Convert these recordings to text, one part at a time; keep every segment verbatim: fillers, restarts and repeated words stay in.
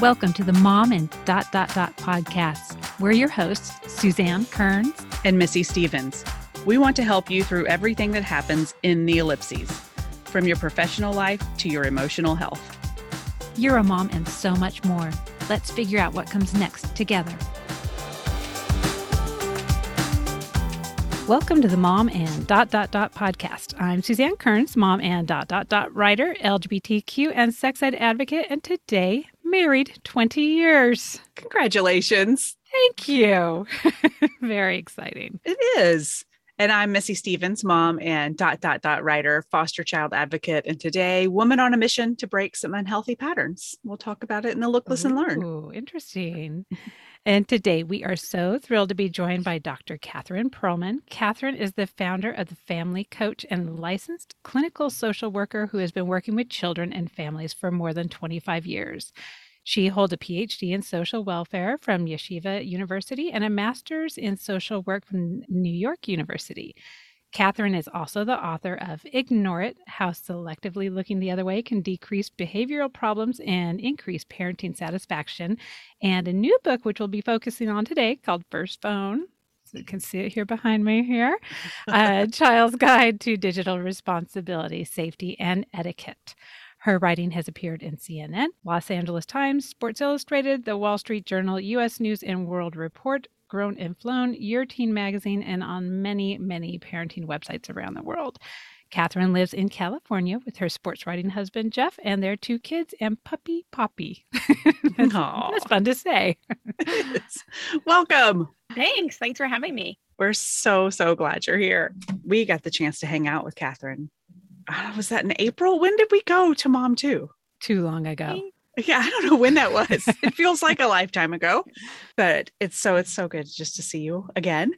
Welcome to the Mom and Dot Dot Dot podcast. We're your hosts, Suzanne Kearns and Missy Stevens. We want to help you through everything that happens in the ellipses, from your professional life to your emotional health. You're a mom and so much more. Let's figure out what comes next together. Welcome to the Mom and Dot Dot Dot podcast. I'm Suzanne Kearns, mom and dot dot dot writer, L G B T Q and sex ed advocate, and today married twenty years. Congratulations. Thank you. Very exciting. It is. And I'm Missy Stevens, mom and dot dot dot writer, foster child advocate, and today woman on a mission to break some unhealthy patterns. We'll talk about it in the Look, Listen, Ooh, Learn. Ooh, interesting. And today we are so thrilled to be joined by Doctor Catherine Pearlman. Catherine is the founder of The Family Coach and licensed clinical social worker who has been working with children and families for more than twenty-five years. She holds a P H D in social welfare from Yeshiva University and a master's in social work from New York University. Catherine is also the author of Ignore It, How Selectively Looking the Other Way Can Decrease Behavioral Problems and Increase Parenting Satisfaction, and a new book, which we'll be focusing on today, called First Phone. So you can see it here behind me here. A Child's Guide to Digital Responsibility, Safety, and Etiquette. Her writing has appeared in C N N, Los Angeles Times, Sports Illustrated, The Wall Street Journal, U S News and World Report, Grown and Flown, Your Teen Magazine, and on many, many parenting websites around the world. Catherine lives in California with her sports writing husband, Jeff, and their two kids and puppy, Poppy. that's, that's fun to say. Welcome. Thanks. Thanks for having me. We're so, so glad you're here. We got the chance to hang out with Catherine. Oh, was that in April? When did we go to Mom Too? Too long ago. Yeah, I don't know when that was. It feels like a lifetime ago, but it's so, it's so good just to see you again.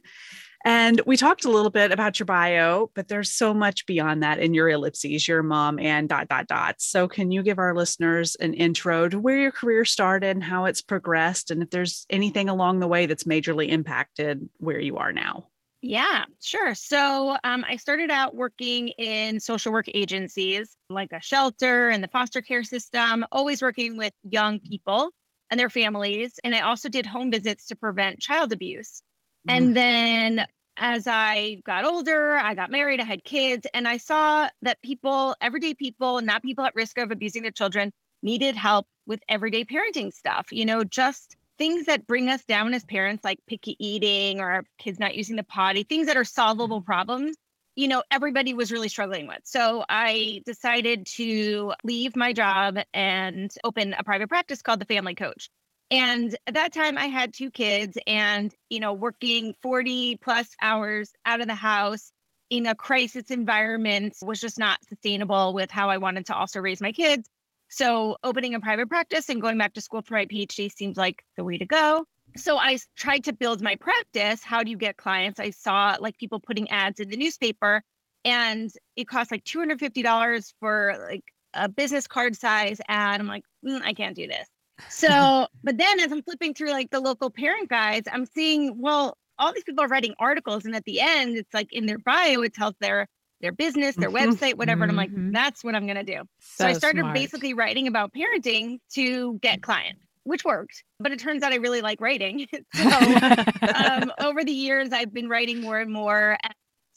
And we talked a little bit about your bio, but there's so much beyond that in your ellipses, your mom and dot, dot, dot. So can you give our listeners an intro to where your career started and how it's progressed? And if there's anything along the way that's majorly impacted where you are now? Yeah, sure. So um, I started out working in social work agencies like a shelter and the foster care system, always working with young people and their families. And I also did home visits to prevent child abuse. Mm. And then as I got older, I got married, I had kids, and I saw that people, everyday people, and not people at risk of abusing their children, needed help with everyday parenting stuff, you know, just things that bring us down as parents, like picky eating or our kids not using the potty, things that are solvable problems, you know, everybody was really struggling with. So I decided to leave my job and open a private practice called The Family Coach. And at that time I had two kids and, you know, working forty plus hours out of the house in a crisis environment was just not sustainable with how I wanted to also raise my kids. So opening a private practice and going back to school for my P H D seemed like the way to go. So I tried to build my practice. How do you get clients? I saw like people putting ads in the newspaper and it cost like two hundred fifty dollars for like a business card size ad. I'm like, mm, I can't do this. So, but then as I'm flipping through like the local parent guides, I'm seeing, well, all these people are writing articles. And at the end, it's like in their bio, it tells their their business, their mm-hmm. website, whatever. And I'm like, that's what I'm going to do. So, so I started smart. basically writing about parenting to get clients, which worked. But it turns out I really like writing. So um, over the years, I've been writing more and more.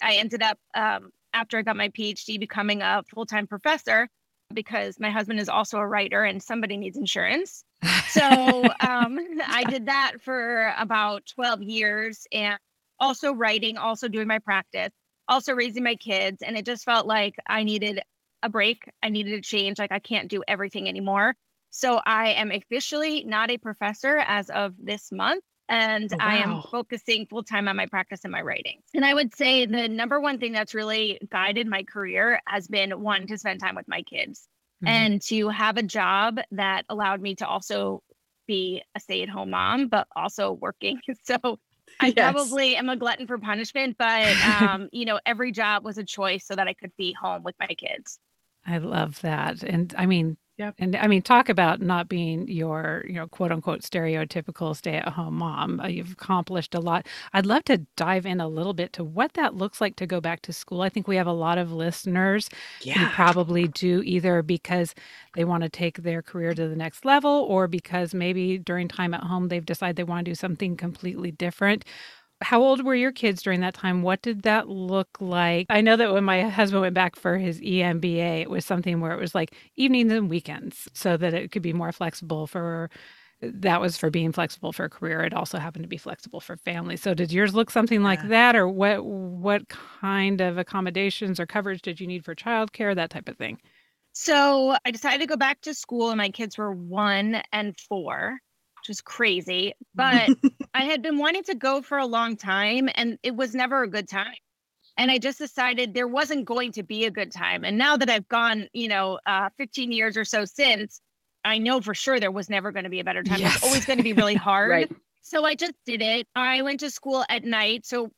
I ended up, um, after I got my P H D, becoming a full-time professor because my husband is also a writer and somebody needs insurance. So um, I did that for about twelve years and also writing, also doing my practice. Also raising my kids. And it just felt like I needed a break. I needed a change. Like I can't do everything anymore. So I am officially not a professor as of this month. And oh, wow. I am focusing full time on my practice and my writing. And I would say the number one thing that's really guided my career has been wanting to spend time with my kids mm-hmm. and to have a job that allowed me to also be a stay-at-home mom, but also working. So I yes. probably am a glutton for punishment, but, um, you know, every job was a choice so that I could be home with my kids. I love that. And I mean, Yep. And I mean, talk about not being your, you know, quote unquote, stereotypical stay at home mom. You've accomplished a lot. I'd love to dive in a little bit to what that looks like to go back to school. I think we have a lot of listeners yeah. who probably do either because they want to take their career to the next level or because maybe during time at home, they've decided they want to do something completely different. How old were your kids during that time? What did that look like? I know that when my husband went back for his E M B A, it was something where it was like evenings and weekends so that it could be more flexible for, that was for being flexible for career. It also happened to be flexible for family. So did yours look something yeah. like that? Or what what kind of accommodations or coverage did you need for childcare, that type of thing? So I decided to go back to school and my kids were one and four. Which was crazy, but I had been wanting to go for a long time and it was never a good time. And I just decided there wasn't going to be a good time. And now that I've gone, you know, uh, fifteen years or so since, I know for sure there was never going to be a better time. Yes. It's always going to be really hard. Right. So I just did it. I went to school at night. So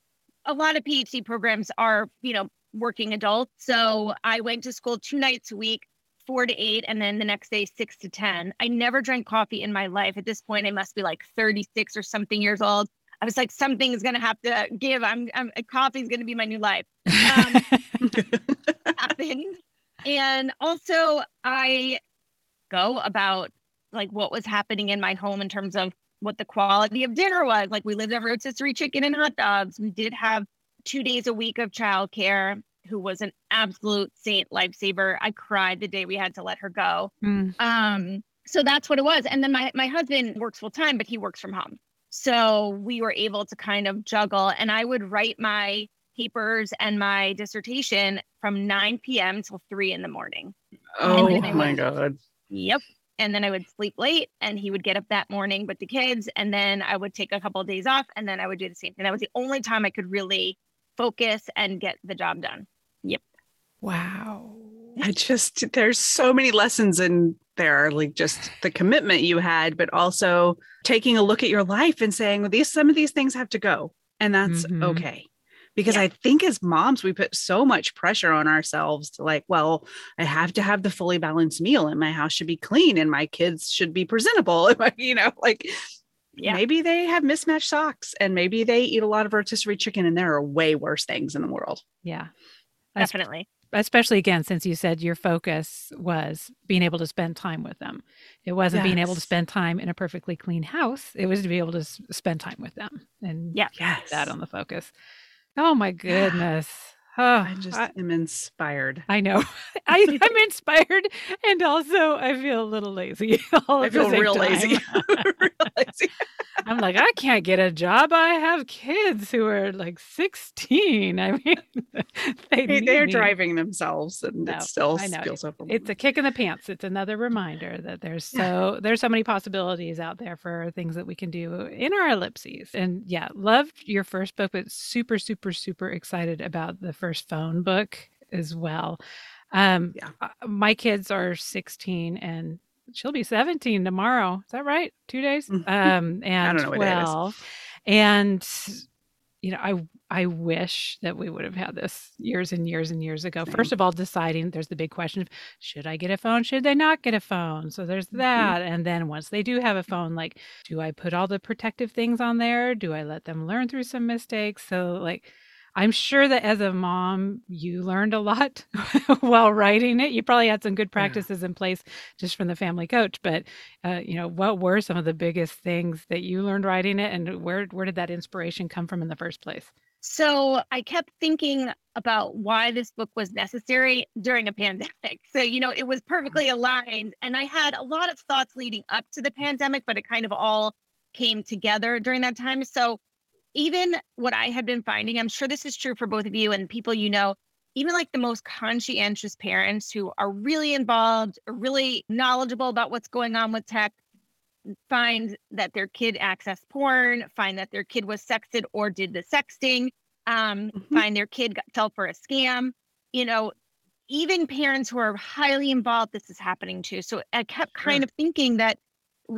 a lot of P H D programs are, you know, working adults. So I went to school two nights a week. Four to eight, and then the next day, six to ten. I never drank coffee in my life. At this point, I must be like thirty-six or something years old. I was like, something is going to have to give. I'm, I'm coffee is going to be my new life. Um, happened. And also, I go about like what was happening in my home in terms of what the quality of dinner was. Like we lived over rotisserie chicken and hot dogs. We did have two days a week of childcare. Who was an absolute saint lifesaver. I cried the day we had to let her go. Mm. Um, so that's what it was. And then my, my husband works full time, but he works from home. So we were able to kind of juggle, and I would write my papers and my dissertation from nine p.m. till three in the morning. Oh my would, God. Yep. And then I would sleep late and he would get up that morning with the kids. And then I would take a couple of days off and then I would do the same thing. That was the only time I could really focus and get the job done. Yep. Wow. I just, there's so many lessons in there, like just the commitment you had, but also taking a look at your life and saying, well, these, some of these things have to go, and that's mm-hmm. okay. Because yeah. I think as moms, we put so much pressure on ourselves to like, well, I have to have the fully balanced meal and my house should be clean and my kids should be presentable. You know, like yeah. maybe they have mismatched socks and maybe they eat a lot of rotisserie chicken and there are way worse things in the world. Yeah. Definitely. Especially, again, since you said your focus was being able to spend time with them. It wasn't yes. being able to spend time in a perfectly clean house. It was to be able to s- spend time with them and yeah, yes. that on the focus. Oh, my goodness. Oh, I just I, am inspired. I know. I, I'm inspired. And also, I feel a little lazy. All I feel real lazy. real lazy. I'm like, I can't get a job. I have kids who are like sixteen. I mean, they hey, they're me. driving themselves and no, it still feels overwhelming. It's a kick in the pants. It's another reminder that there's so there's so many possibilities out there for things that we can do in our ellipses. And yeah, loved your first book, but super, super, super excited about the First Phone book as well. Um, yeah. My kids are sixteen and she'll be seventeen tomorrow. Is that right? Two days? Mm-hmm. Um, and I don't know twelve. And, you know, I, I wish that we would have had this years and years and years ago. Same. First of all, deciding there's the big question of, should I get a phone? Should they not get a phone? So there's that. Mm-hmm. And then once they do have a phone, like, do I put all the protective things on there? Do I let them learn through some mistakes? So like, I'm sure that as a mom, you learned a lot while writing it. You probably had some good practices yeah. in place just from the Family Coach. But, uh, you know, what were some of the biggest things that you learned writing it? And where, where did that inspiration come from in the first place? So I kept thinking about why this book was necessary during a pandemic. So, you know, it was perfectly aligned. And I had a lot of thoughts leading up to the pandemic, but it kind of all came together during that time. So even what I had been finding, I'm sure this is true for both of you and people you know, even like the most conscientious parents who are really involved, really knowledgeable about what's going on with tech, find that their kid accessed porn, find that their kid was sexted or did the sexting, um, mm-hmm. find their kid got fell for a scam. You know, even parents who are highly involved, this is happening too. So I kept kind sure. of thinking that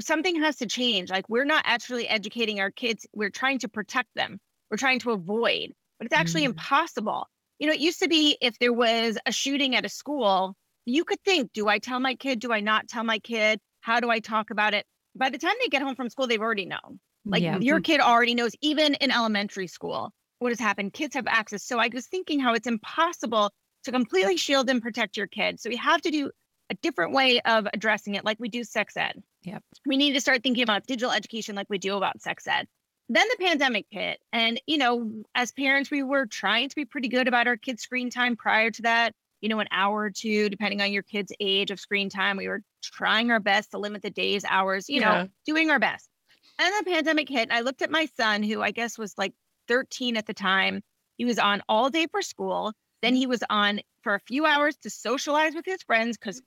something has to change. Like we're not actually educating our kids. We're trying to protect them. We're trying to avoid, but it's actually mm. impossible. You know, it used to be if there was a shooting at a school, you could think, do I tell my kid? Do I not tell my kid? How do I talk about it? By the time they get home from school, they've already known. Like yeah. your kid already knows, even in elementary school, what has happened. Kids have access. So I was thinking how it's impossible to completely shield and protect your kids. So we have to do a different way of addressing it, like we do sex ed. Yep. We need to start thinking about digital education like we do about sex ed. Then the pandemic hit. And, you know, as parents, we were trying to be pretty good about our kids' screen time prior to that. You know, an hour or two, depending on your kid's age of screen time. We were trying our best to limit the days, hours, you yeah. know, doing our best. And the pandemic hit. And I looked at my son, who I guess was like thirteen at the time. He was on all day for school. Then he was on for a few hours to socialize with his friends because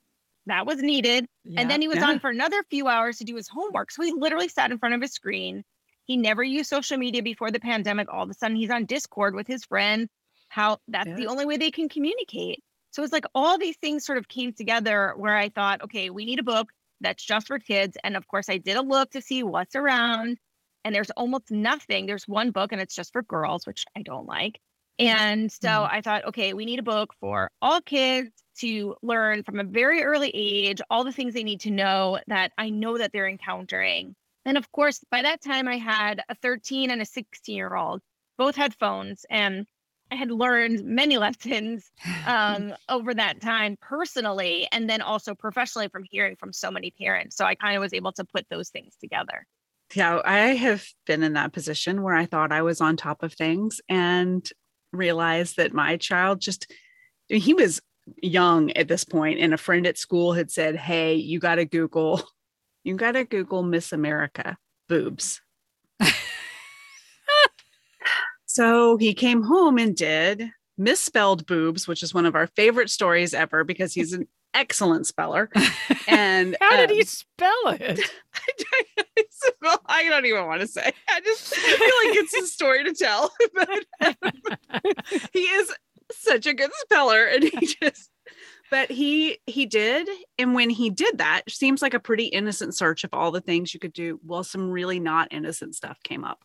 that was needed. Yeah. And then he was yeah. on for another few hours to do his homework. So he literally sat in front of his screen. He never used social media before the pandemic. All of a sudden, he's on Discord with his friend. How that's yeah. the only way they can communicate. So it's like all these things sort of came together where I thought, okay, we need a book that's just for kids. And of course, I did a look to see what's around. And there's almost nothing. There's one book and it's just for girls, which I don't like. And so mm-hmm. I thought, okay, we need a book for all kids to learn from a very early age, all the things they need to know that I know that they're encountering. And of course, by that time I had a thirteen and a sixteen year old, both had phones, and I had learned many lessons um, over that time personally, and then also professionally from hearing from so many parents. So I kind of was able to put those things together. Yeah, I have been in that position where I thought I was on top of things and realized that my child just, he was young at this point, and a friend at school had said, hey, you got to Google, you got to Google Miss America boobs. So he came home and did misspelled boobs, which is one of our favorite stories ever because he's an excellent speller. And how did um, he spell it? I don't even want to say. I just feel like it's a story to tell. But he is such a good speller, and he just. But he he did, and when he did that, seems like a pretty innocent search of all the things you could do. Well, some really not innocent stuff came up.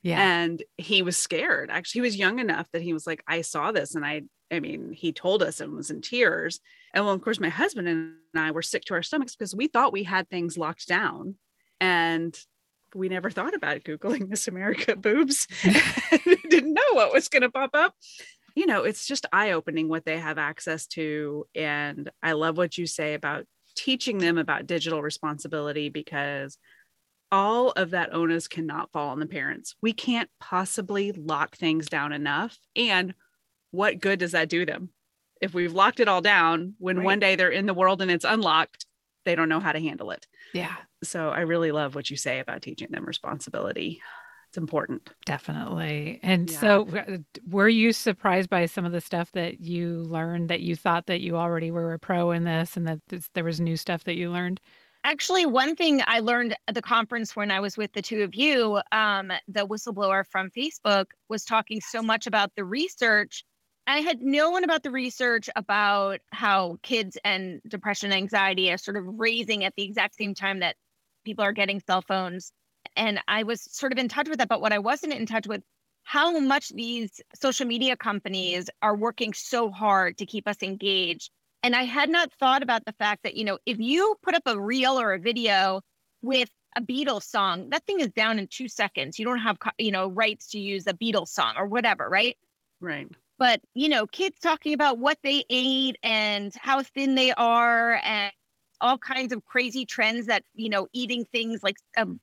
Yeah. And he was scared. Actually, he was young enough that he was like, I saw this. And I, I mean, he told us and was in tears. And well, of course, my husband and I were sick to our stomachs because we thought we had things locked down, and we never thought about Googling Miss America boobs. Didn't know what was going to pop up. You know, it's just eye-opening what they have access to. And I love what you say about teaching them about digital responsibility, because all of that onus cannot fall on the parents. We can't possibly lock things down enough. And what good does that do them? If we've locked it all down, when right. one day they're in the world and it's unlocked, they don't know how to handle it. Yeah. So I really love what you say about teaching them responsibility. It's important. Definitely. And yeah. so were you surprised by some of the stuff that you learned, that you thought that you already were a pro in this, and that there was new stuff that you learned? Actually, one thing I learned at the conference when I was with the two of you, um, the whistleblower from Facebook was talking so much about the research. I had known about the research about how kids and depression and anxiety are sort of raising at the exact same time that people are getting cell phones. And I was sort of in touch with that, but what I wasn't in touch with, how much these social media companies are working so hard to keep us engaged. And I had not thought about the fact that, you know, if you put up a reel or a video with a Beatles song, that thing is down in two seconds. You don't have, you know, rights to use a Beatles song or whatever, right? Right. But, you know, kids talking about what they ate and how thin they are and all kinds of crazy trends that, you know, eating things like um,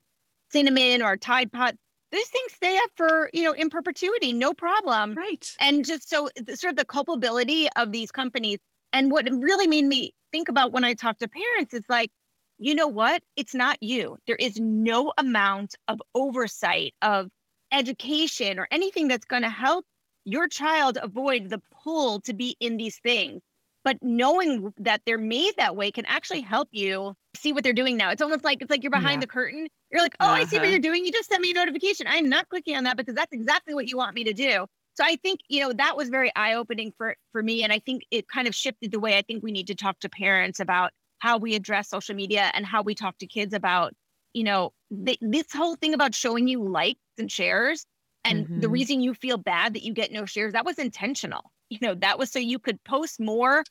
cinnamon or Tide Pod. These things stay up for, you know, in perpetuity, no problem. Right. And just so sort of the culpability of these companies. And what really made me think about when I talk to parents is like, you know what? It's not you. There is no amount of oversight of education or anything that's going to help your child avoid the pull to be in these things. But knowing that they're made that way can actually help you see what they're doing now. It's almost like it's like you're behind yeah. the curtain. You're like, oh, uh-huh. I see what you're doing. You just sent me a notification. I'm not clicking on that because that's exactly what you want me to do. So I think, you know, that was very eye-opening for, for me. And I think it kind of shifted the way I think we need to talk to parents about how we address social media and how we talk to kids about, you know, th- this whole thing about showing you likes and shares. And mm-hmm. the reason you feel bad that you get no shares, that was intentional. You know, that was so you could post more,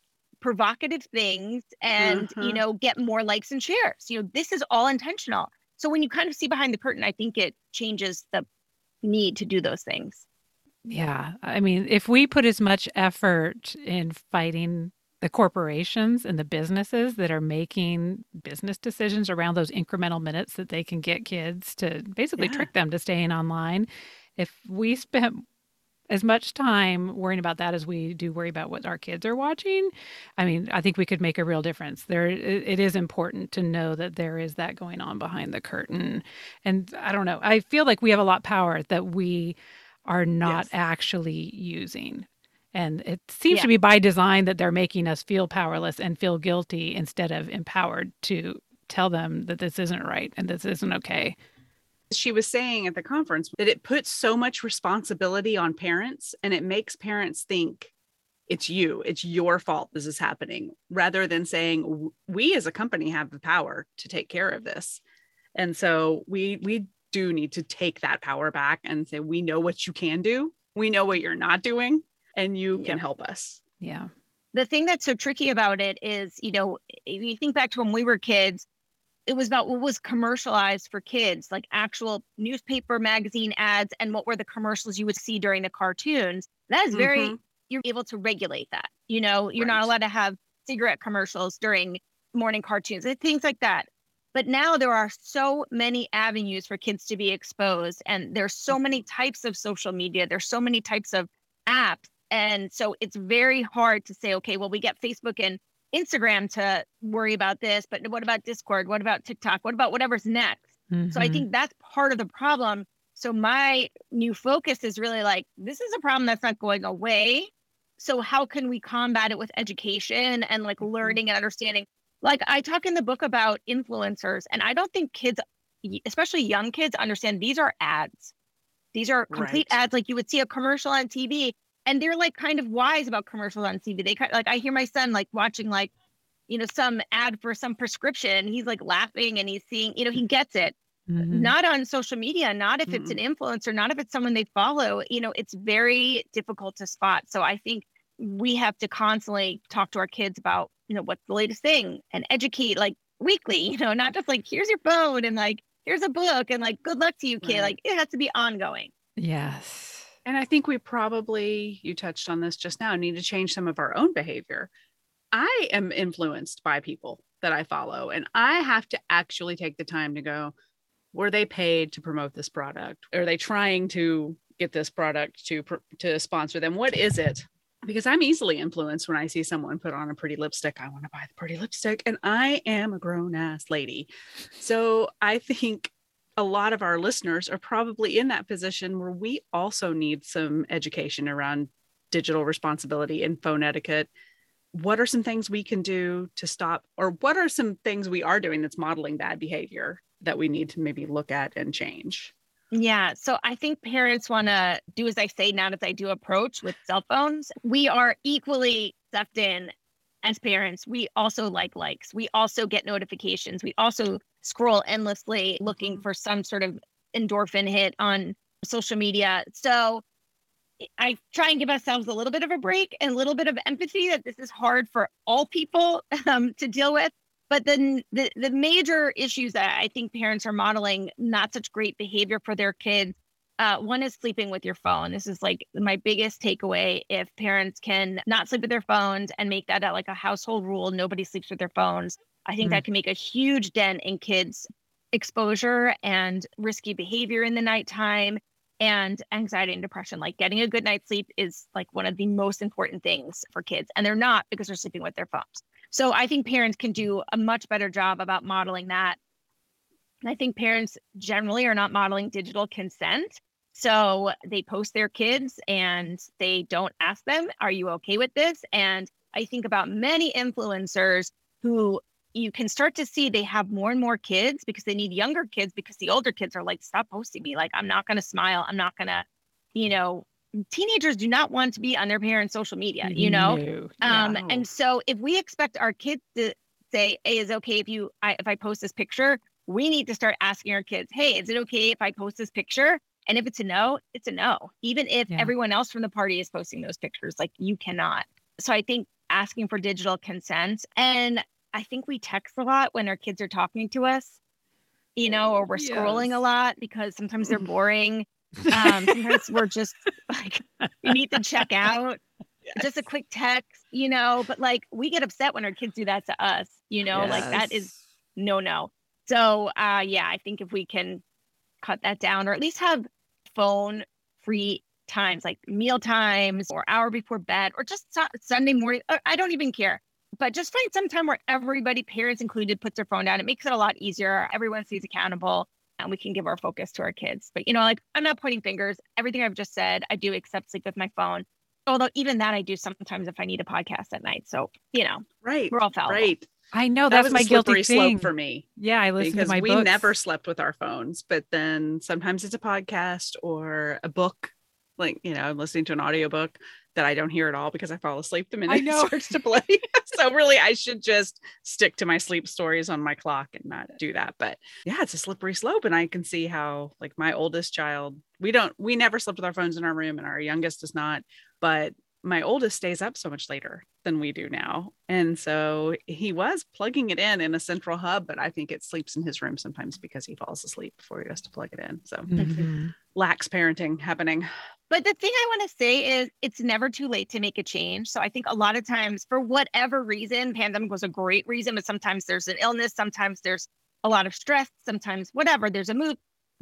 provocative things and, mm-hmm. you know, get more likes and shares. You know, this is all intentional. So when you kind of see behind the curtain, I think it changes the need to do those things. Yeah. I mean, if we put as much effort in fighting the corporations and the businesses that are making business decisions around those incremental minutes that they can get kids to basically yeah. trick them to staying online, if we spent as much time worrying about that as we do worry about what our kids are watching, I mean, I think we could make a real difference. There, it is important to know that there is that going on behind the curtain. And I don't know, I feel like we have a lot of power that we are not yes. actually using. And it seems yeah. to be by design that they're making us feel powerless and feel guilty instead of empowered to tell them that this isn't right and this isn't okay. She was saying at the conference that it puts so much responsibility on parents, and it makes parents think it's you, it's your fault this is happening, rather than saying we as a company have the power to take care of this. And so we we do need to take that power back and say, we know what you can do. We know what you're not doing, and you yeah. can help us. Yeah. The thing that's so tricky about it is, you know, if you think back to when we were kids, it was about what was commercialized for kids, like actual newspaper, magazine ads, and what were the commercials you would see during the cartoons. That is very, mm-hmm. you're able to regulate that. You know, you're right. not allowed to have cigarette commercials during morning cartoons, things like that. But now there are so many avenues for kids to be exposed, and there's so many types of social media. There's so many types of apps. And so it's very hard to say, okay, well, we get Facebook and Instagram to worry about this, but what about Discord? What about TikTok? What about whatever's next? Mm-hmm. So I think that's part of the problem. So my new focus is really like, this is a problem that's not going away. So how can we combat it with education and like learning and understanding? Like I talk in the book about influencers, and I don't think kids, especially young kids, understand these are ads. These are complete right. ads. Like you would see a commercial on T V. And they're like kind of wise about commercials on T V. They kind of, like, I hear my son like watching like, you know, some ad for some prescription. He's like laughing and he's seeing, you know, he gets it. Mm-hmm. Not on social media, not if mm-hmm. it's an influencer, not if it's someone they follow. You know, it's very difficult to spot. So I think we have to constantly talk to our kids about, you know, what's the latest thing, and educate like weekly, you know, not just like, here's your phone and like, here's a book and like, good luck to you, kid. Right. Like it has to be ongoing. Yes. And I think we probably, you touched on this just now, need to change some of our own behavior. I am influenced by people that I follow, and I have to actually take the time to go, were they paid to promote this product? Are they trying to get this product to, to sponsor them? What is it? Because I'm easily influenced when I see someone put on a pretty lipstick. I want to buy the pretty lipstick, and I am a grown ass lady. So I think a lot of our listeners are probably in that position where we also need some education around digital responsibility and phone etiquette. What are some things we can do to stop, or what are some things we are doing that's modeling bad behavior that we need to maybe look at and change? Yeah. So I think parents want to do as I say, not as I do approach with cell phones. We are equally sucked in as parents. We also like likes. We also get notifications. We also scroll endlessly looking for some sort of endorphin hit on social media. So I try and give ourselves a little bit of a break and a little bit of empathy that this is hard for all people um, to deal with. But then the, the major issues that I think parents are modeling not such great behavior for their kids. Uh, one is sleeping with your phone. This is like my biggest takeaway. If parents can not sleep with their phones and make that like a household rule, nobody sleeps with their phones, I think mm. that can make a huge dent in kids' exposure and risky behavior in the nighttime and anxiety and depression. Like getting a good night's sleep is like one of the most important things for kids. And they're not, because they're sleeping with their phones. So I think parents can do a much better job about modeling that. And I think parents generally are not modeling digital consent. So they post their kids and they don't ask them, are you okay with this? And I think about many influencers who you can start to see they have more and more kids because they need younger kids, because the older kids are like, stop posting me. Like, I'm not going to smile. I'm not going to, you know, teenagers do not want to be on their parents' social media, you know? No. Um, no. And so if we expect our kids to say, hey, is it okay if you, I, if I post this picture, we need to start asking our kids, hey, is it okay if I post this picture? And if it's a no, it's a no. Even if yeah. everyone else from the party is posting those pictures, like you cannot. So I think asking for digital consent. And I think we text a lot when our kids are talking to us, you know, or we're scrolling yes. a lot because sometimes they're boring. Um, sometimes we're just like, we need to check out. Yes. Just a quick text, you know, but like we get upset when our kids do that to us, you know, yes. like that is no, no. So uh, yeah, I think if we can cut that down or at least have phone free times, like meal times or hour before bed or just su- Sunday morning, I don't even care. But just find some time where everybody, parents included, puts their phone down. It makes it a lot easier. Everyone stays accountable and we can give our focus to our kids. But, you know, like I'm not pointing fingers. Everything I've just said, I do except sleep with my phone. Although even that I do sometimes if I need a podcast at night. So, you know, right. we're all fallible. Right. I know that that's was my guilty thing for me. Yeah. I listen to my books. Because we never slept with our phones, but then sometimes it's a podcast or a book. Like, you know, I'm listening to an audiobook that I don't hear at all because I fall asleep the minute it starts to play. So really, I should just stick to my sleep stories on my clock and not do that. But yeah, it's a slippery slope. And I can see how like my oldest child, we don't, we never slept with our phones in our room and our youngest does not, but my oldest stays up so much later than we do now. And so he was plugging it in in a central hub, but I think it sleeps in his room sometimes because he falls asleep before he has to plug it in. So mm-hmm. lax parenting happening. But the thing I want to say is it's never too late to make a change. So I think a lot of times for whatever reason, pandemic was a great reason, but sometimes there's an illness, sometimes there's a lot of stress, sometimes whatever, there's a move,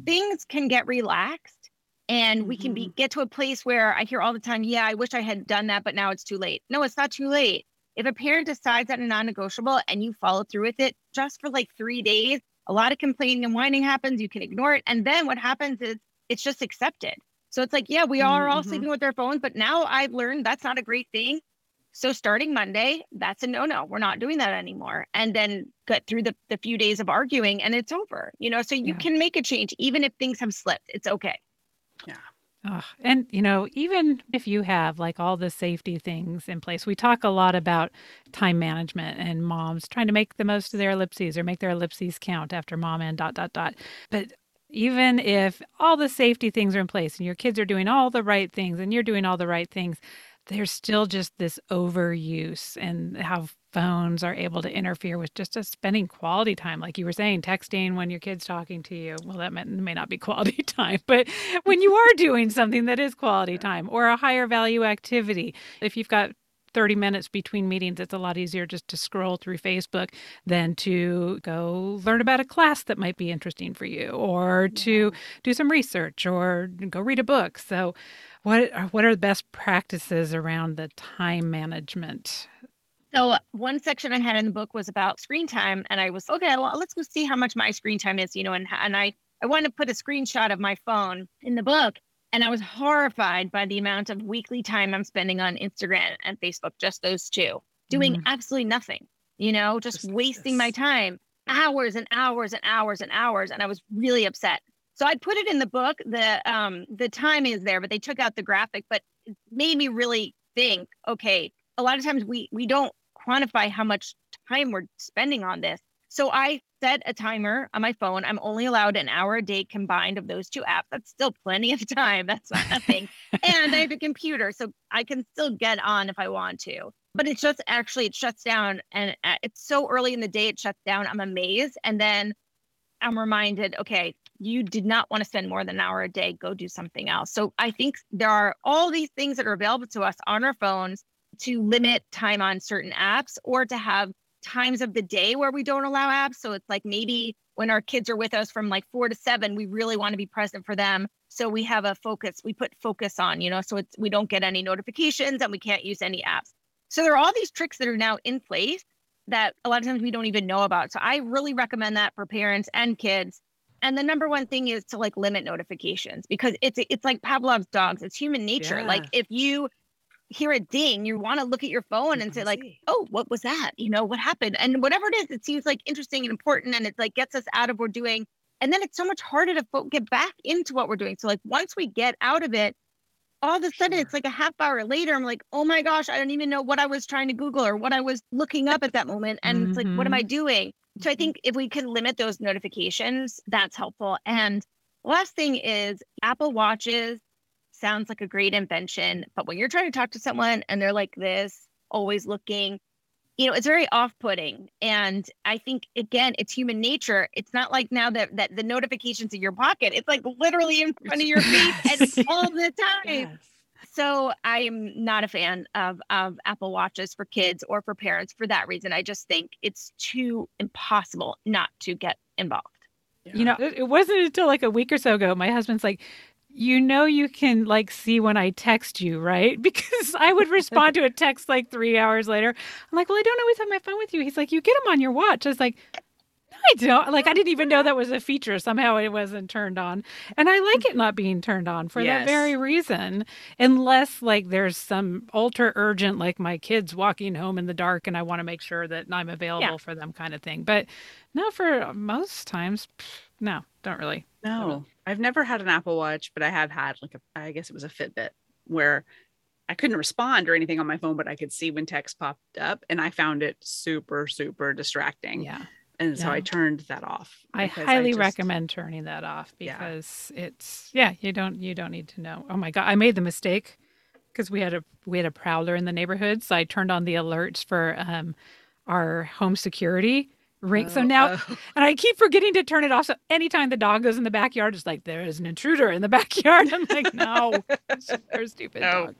things can get relaxed and we can be, get to a place where I hear all the time, yeah, I wish I had done that, but now it's too late. No, it's not too late. If a parent decides that a non-negotiable and you follow through with it just for like three days, a lot of complaining and whining happens, you can ignore it. And then what happens is it's just accepted. So it's like, yeah, we are all mm-hmm. sleeping with our phones, but now I've learned that's not a great thing. So starting Monday, that's a no-no. We're not doing that anymore. And then get through the, the few days of arguing and it's over, you know, so you yeah. can make a change, even if things have slipped, it's okay. Yeah. Oh, and, you know, even if you have like all the safety things in place, we talk a lot about time management and moms trying to make the most of their ellipses or make their ellipses count after mom and dot, dot, dot. But even if all the safety things are in place and your kids are doing all the right things and you're doing all the right things, there's still just this overuse and how phones are able to interfere with just us spending quality time. Like you were saying, texting when your kid's talking to you. Well, that may, may not be quality time, but when you are doing something that is quality time or a higher value activity, if you've got thirty minutes between meetings, it's a lot easier just to scroll through Facebook than to go learn about a class that might be interesting for you or to do some research or go read a book. So what are, what are the best practices around the time management? So one section I had in the book was about screen time. And I was, okay, well, let's go see how much my screen time is, you know, and, and I, I wanted to put a screenshot of my phone in the book. And I was horrified by the amount of weekly time I'm spending on Instagram and Facebook, just those two, doing mm. absolutely nothing, you know, just, just wasting my time, hours and hours and hours and hours. And I was really upset. So I put it in the book, the um, the time is there, but they took out the graphic, but it made me really think, okay, a lot of times we we don't quantify how much time we're spending on this. So I set a timer on my phone. I'm only allowed an hour a day combined of those two apps. That's still plenty of time. That's not nothing. And I have a computer, so I can still get on if I want to. But it's just actually, it shuts down. And it's so early in the day, it shuts down. I'm amazed. And then I'm reminded, okay, you did not want to spend more than an hour a day. Go do something else. So I think there are all these things that are available to us on our phones to limit time on certain apps or to have times of the day where we don't allow apps. So it's like maybe when our kids are with us from like four to seven, we really want to be present for them. So we have a focus, we put focus on, you know, so it's, we don't get any notifications and we can't use any apps. So there are all these tricks that are now in place that a lot of times we don't even know about. So I really recommend that for parents and kids. And the number one thing is to like limit notifications because it's, it's like Pavlov's dogs. It's human nature. Yeah. Like if you hear a ding, you want to look at your phone and say like, oh, what was that? You know, what happened? And whatever it is, it seems like interesting and important. And it like gets us out of what we're doing. And then it's so much harder to get back into what we're doing. So like once we get out of it, all of a sudden, sure. it's like a half hour later, I'm like, oh my gosh, I don't even know what I was trying to Google or what I was looking up at that moment. And mm-hmm. it's like, what am I doing? So I think if we can limit those notifications, that's helpful. And last thing is Apple Watches. Sounds like a great invention, but when you're trying to talk to someone and they're like this, always looking. You know, it's very off-putting. And I think, again, it's human nature. It's not like now that, that the notification's in your pocket. It's like literally in front of your face and all the time. Yes. So I'm not a fan of, of Apple Watches for kids or for parents for that reason. I just think it's too impossible not to get involved. Yeah. You know, it wasn't until like a week or so ago, my husband's like, you know, you can like see when I text you, right? Because I would respond to a text like three hours later. I'm like, well, I don't always have my phone with you. He's like, you get them on your watch. I was like, no, I don't. Like, I didn't even know that was a feature. Somehow it wasn't turned on. And I like it not being turned on for yes. that very reason. Unless like there's some ultra urgent, like my kids walking home in the dark and I want to make sure that I'm available yeah. for them kind of thing. But no, for most times, no, don't really. No, I've never had an Apple Watch, but I have had like a, I guess it was a Fitbit where I couldn't respond or anything on my phone, but I could see when text popped up and I found it super, super distracting. Yeah. And so yeah. I turned that off. I highly I just... recommend turning that off because yeah. it's, yeah, you don't, you don't need to know. Oh my God. I made the mistake because we had a, we had a prowler in the neighborhood. So I turned on the alerts for um, our home security ring. Oh, so now, oh. and I keep forgetting to turn it off. So anytime the dog goes in the backyard, it's like, there is an intruder in the backyard. I'm like, no, they're stupid no. dog.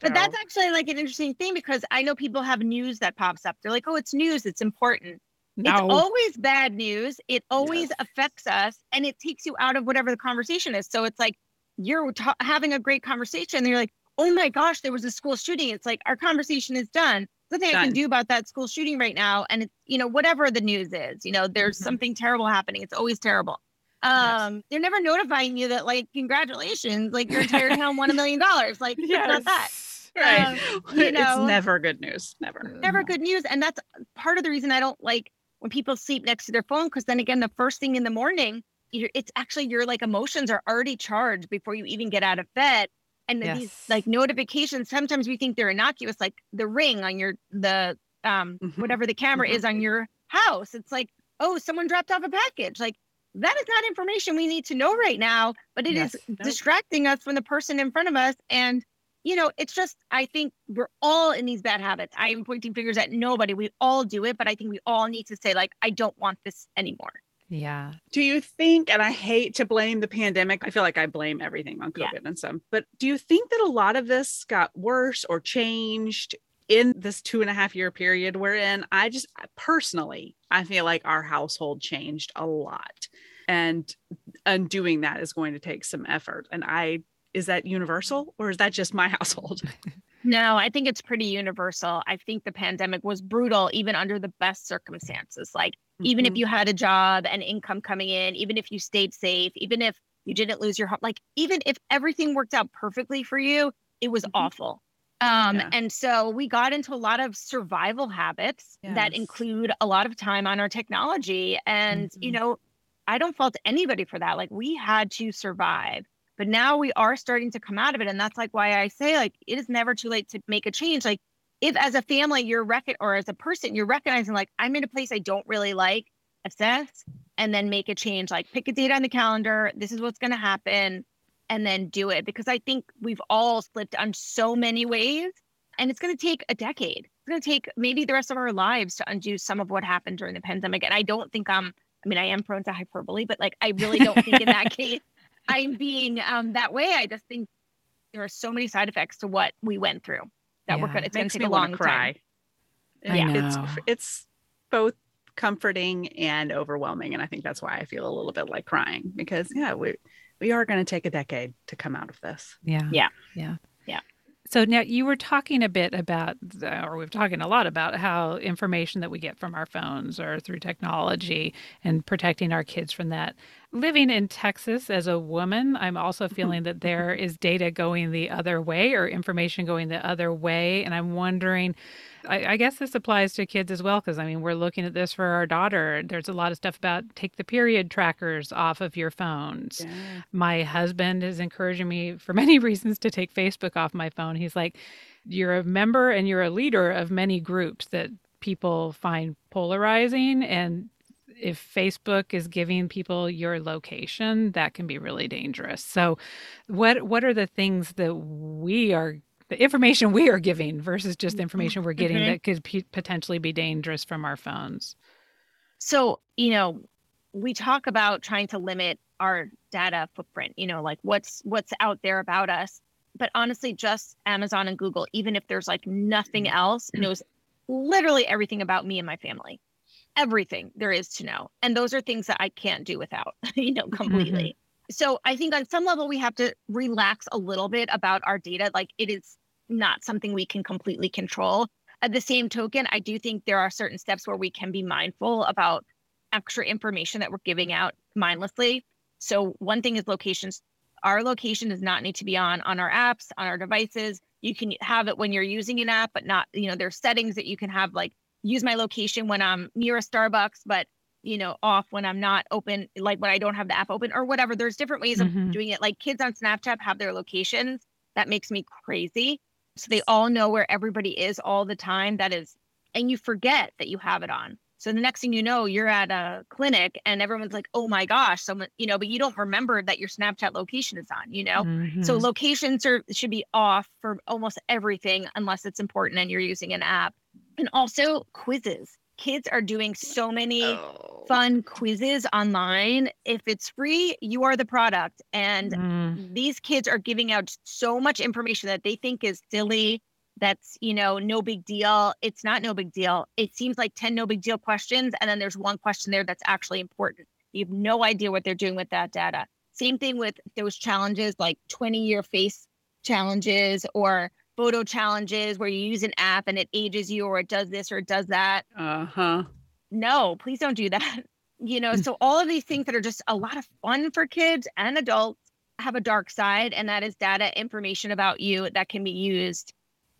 But no. that's actually like an interesting thing because I know people have news that pops up. They're like, oh, it's news. It's important. No. It's always bad news. It always yes. affects us and it takes you out of whatever the conversation is. So it's like, you're ta- having a great conversation and you're like, oh my gosh, there was a school shooting. It's like, our conversation is done. Nothing I can do about that school shooting right now. And it's, you know, whatever the news is, you know, there's mm-hmm. something terrible happening. It's always terrible. Um, yes. They're never notifying you that, like, congratulations, like your entire town won a million dollars. Like, yes. it's not that. Right. Um, you know, it's never good news. Never. Never good news. And that's part of the reason I don't like when people sleep next to their phone, because then again, the first thing in the morning, you're, it's actually your like emotions are already charged before you even get out of bed. And yes. these like notifications, sometimes we think they're innocuous, like the ring on your, the, um, mm-hmm. whatever the camera mm-hmm. is on your house. It's like, oh, someone dropped off a package. Like that is not information we need to know right now, but it yes. is nope. distracting us from the person in front of us. And, you know, it's just, I think we're all in these bad habits. I am pointing fingers at nobody. We all do it, but I think we all need to say like, I don't want this anymore. Yeah. Do you think, and I hate to blame the pandemic, I feel like I blame everything on COVID yeah. and some, but do you think that a lot of this got worse or changed in this two and a half year period we're in? I just personally, I feel like our household changed a lot, and undoing that is going to take some effort. And I, is that universal or is that just my household? No, I think it's pretty universal. I think the pandemic was brutal, even under the best circumstances. Like mm-hmm. even if you had a job and income coming in, even if you stayed safe, even if you didn't lose your home, like even if everything worked out perfectly for you, it was mm-hmm. awful. Um, yeah. And so we got into a lot of survival habits yes. that include a lot of time on our technology. And, mm-hmm. you know, I don't fault anybody for that. Like we had to survive. But now we are starting to come out of it. And that's like why I say, like, it is never too late to make a change. Like if as a family, you're rec- or as a person, you're recognizing like, I'm in a place I don't really like, assess, and then make a change, like pick a date on the calendar. This is what's going to happen, and then do it. Because I think we've all slipped on so many ways, and it's going to take a decade. It's going to take maybe the rest of our lives to undo some of what happened during the pandemic. And I don't think I'm, I mean, I am prone to hyperbole, but like, I really don't think in that case, I'm being um, that way. I just think there are so many side effects to what we went through that yeah. we're gonna, it's going to take a long cry. time. Yeah, it's it's both comforting and overwhelming, and I think that's why I feel a little bit like crying because yeah, we we are going to take a decade to come out of this. Yeah, yeah, yeah, yeah. So now you were talking a bit about, the, or we've talking a lot about how information that we get from our phones or through technology and protecting our kids from that. Living in Texas as a woman, I'm also feeling that there is data going the other way or information going the other way. And I'm wondering, I, I guess this applies to kids as well, because I mean, we're looking at this for our daughter. There's a lot of stuff about take the period trackers off of your phones. Yeah. My husband is encouraging me for many reasons to take Facebook off my phone. He's like, you're a member and you're a leader of many groups that people find polarizing. And if Facebook is giving people your location, that can be really dangerous. So what what are the things that we are the information we are giving versus just the information we're getting mm-hmm. that could p- potentially be dangerous from our phones. So, you know, we talk about trying to limit our data footprint, you know, like what's what's out there about us. But honestly, just Amazon and Google, even if there's like nothing else, knows literally everything about me and my family, everything there is to know. And those are things that I can't do without, you know, completely. Mm-hmm. So I think on some level, we have to relax a little bit about our data. Like it is not something we can completely control. At the same token, I do think there are certain steps where we can be mindful about extra information that we're giving out mindlessly. So one thing is locations. Our location does not need to be on, on our apps, on our devices. You can have it when you're using an app, but not, you know, there's settings that you can have, like use my location when I'm near a Starbucks, but, you know, off when I'm not open, like when I don't have the app open or whatever. There's different ways of mm-hmm. doing it. Like kids on Snapchat have their locations. That makes me crazy. So they all know where everybody is all the time. That is, and you forget that you have it on. So the next thing you know, you're at a clinic and everyone's like, oh my gosh, someone, you know, but you don't remember that your Snapchat location is on, you know? Mm-hmm. So locations are, should be off for almost everything unless it's important and you're using an app. And also quizzes. Kids are doing so many oh. fun quizzes online. If it's free, you are the product. And mm. these kids are giving out so much information that they think is silly. That's, you know, no big deal. It's not no big deal. It seems like ten no big deal questions. And then there's one question there that's actually important. You have no idea what they're doing with that data. Same thing with those challenges, like twenty year face challenges or photo challenges where you use an app and it ages you or it does this or it does that. Uh-huh. No, please don't do that. You know, so all of these things that are just a lot of fun for kids and adults have a dark side. And that is data information about you that can be used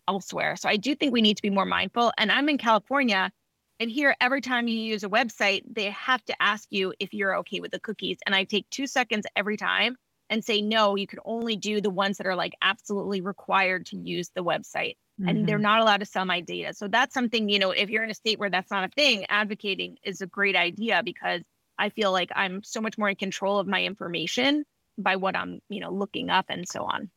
elsewhere. So I do think we need to be more mindful. And I'm in California, and here every time you use a website, they have to ask you if you're okay with the cookies. And I take two seconds every time and say, no, you can only do the ones that are like absolutely required to use the website. Mm-hmm. And they're not allowed to sell my data. So that's something, you know, if you're in a state where that's not a thing, advocating is a great idea because I feel like I'm so much more in control of my information by what I'm, you know, looking up and so on.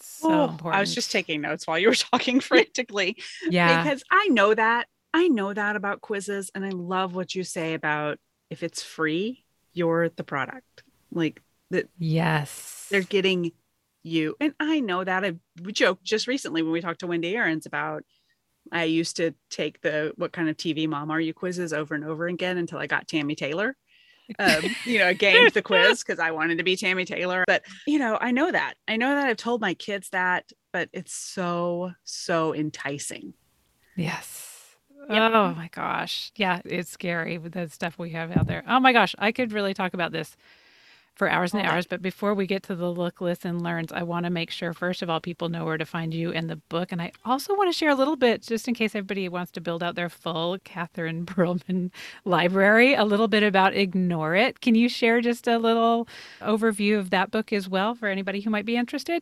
So oh, I was just taking notes while you were talking frantically. Yeah. Because I know that. I know that about quizzes. And I love what you say about if it's free, you're the product. Like that. Yes. They're getting you. And I know that. I joked just recently when we talked to Wendy Aarons about I used to take the what kind of T V mom are you quizzes over and over again until I got Tammy Taylor. um, you know, I gamed the quiz because I wanted to be Tammy Taylor. But, you know, I know that. I know that I've told my kids that, but it's so, so enticing. Yes. Yep. Oh, my gosh. Yeah, it's scary with the stuff we have out there. Oh, my gosh. I could really talk about this for hours and hours. But before we get to the look, listen, learns, I want to make sure, first of all, people know where to find you in the book. And I also want to share a little bit, just in case everybody wants to build out their full Catherine Pearlman library, a little bit about Ignore It. Can you share just a little overview of that book as well for anybody who might be interested?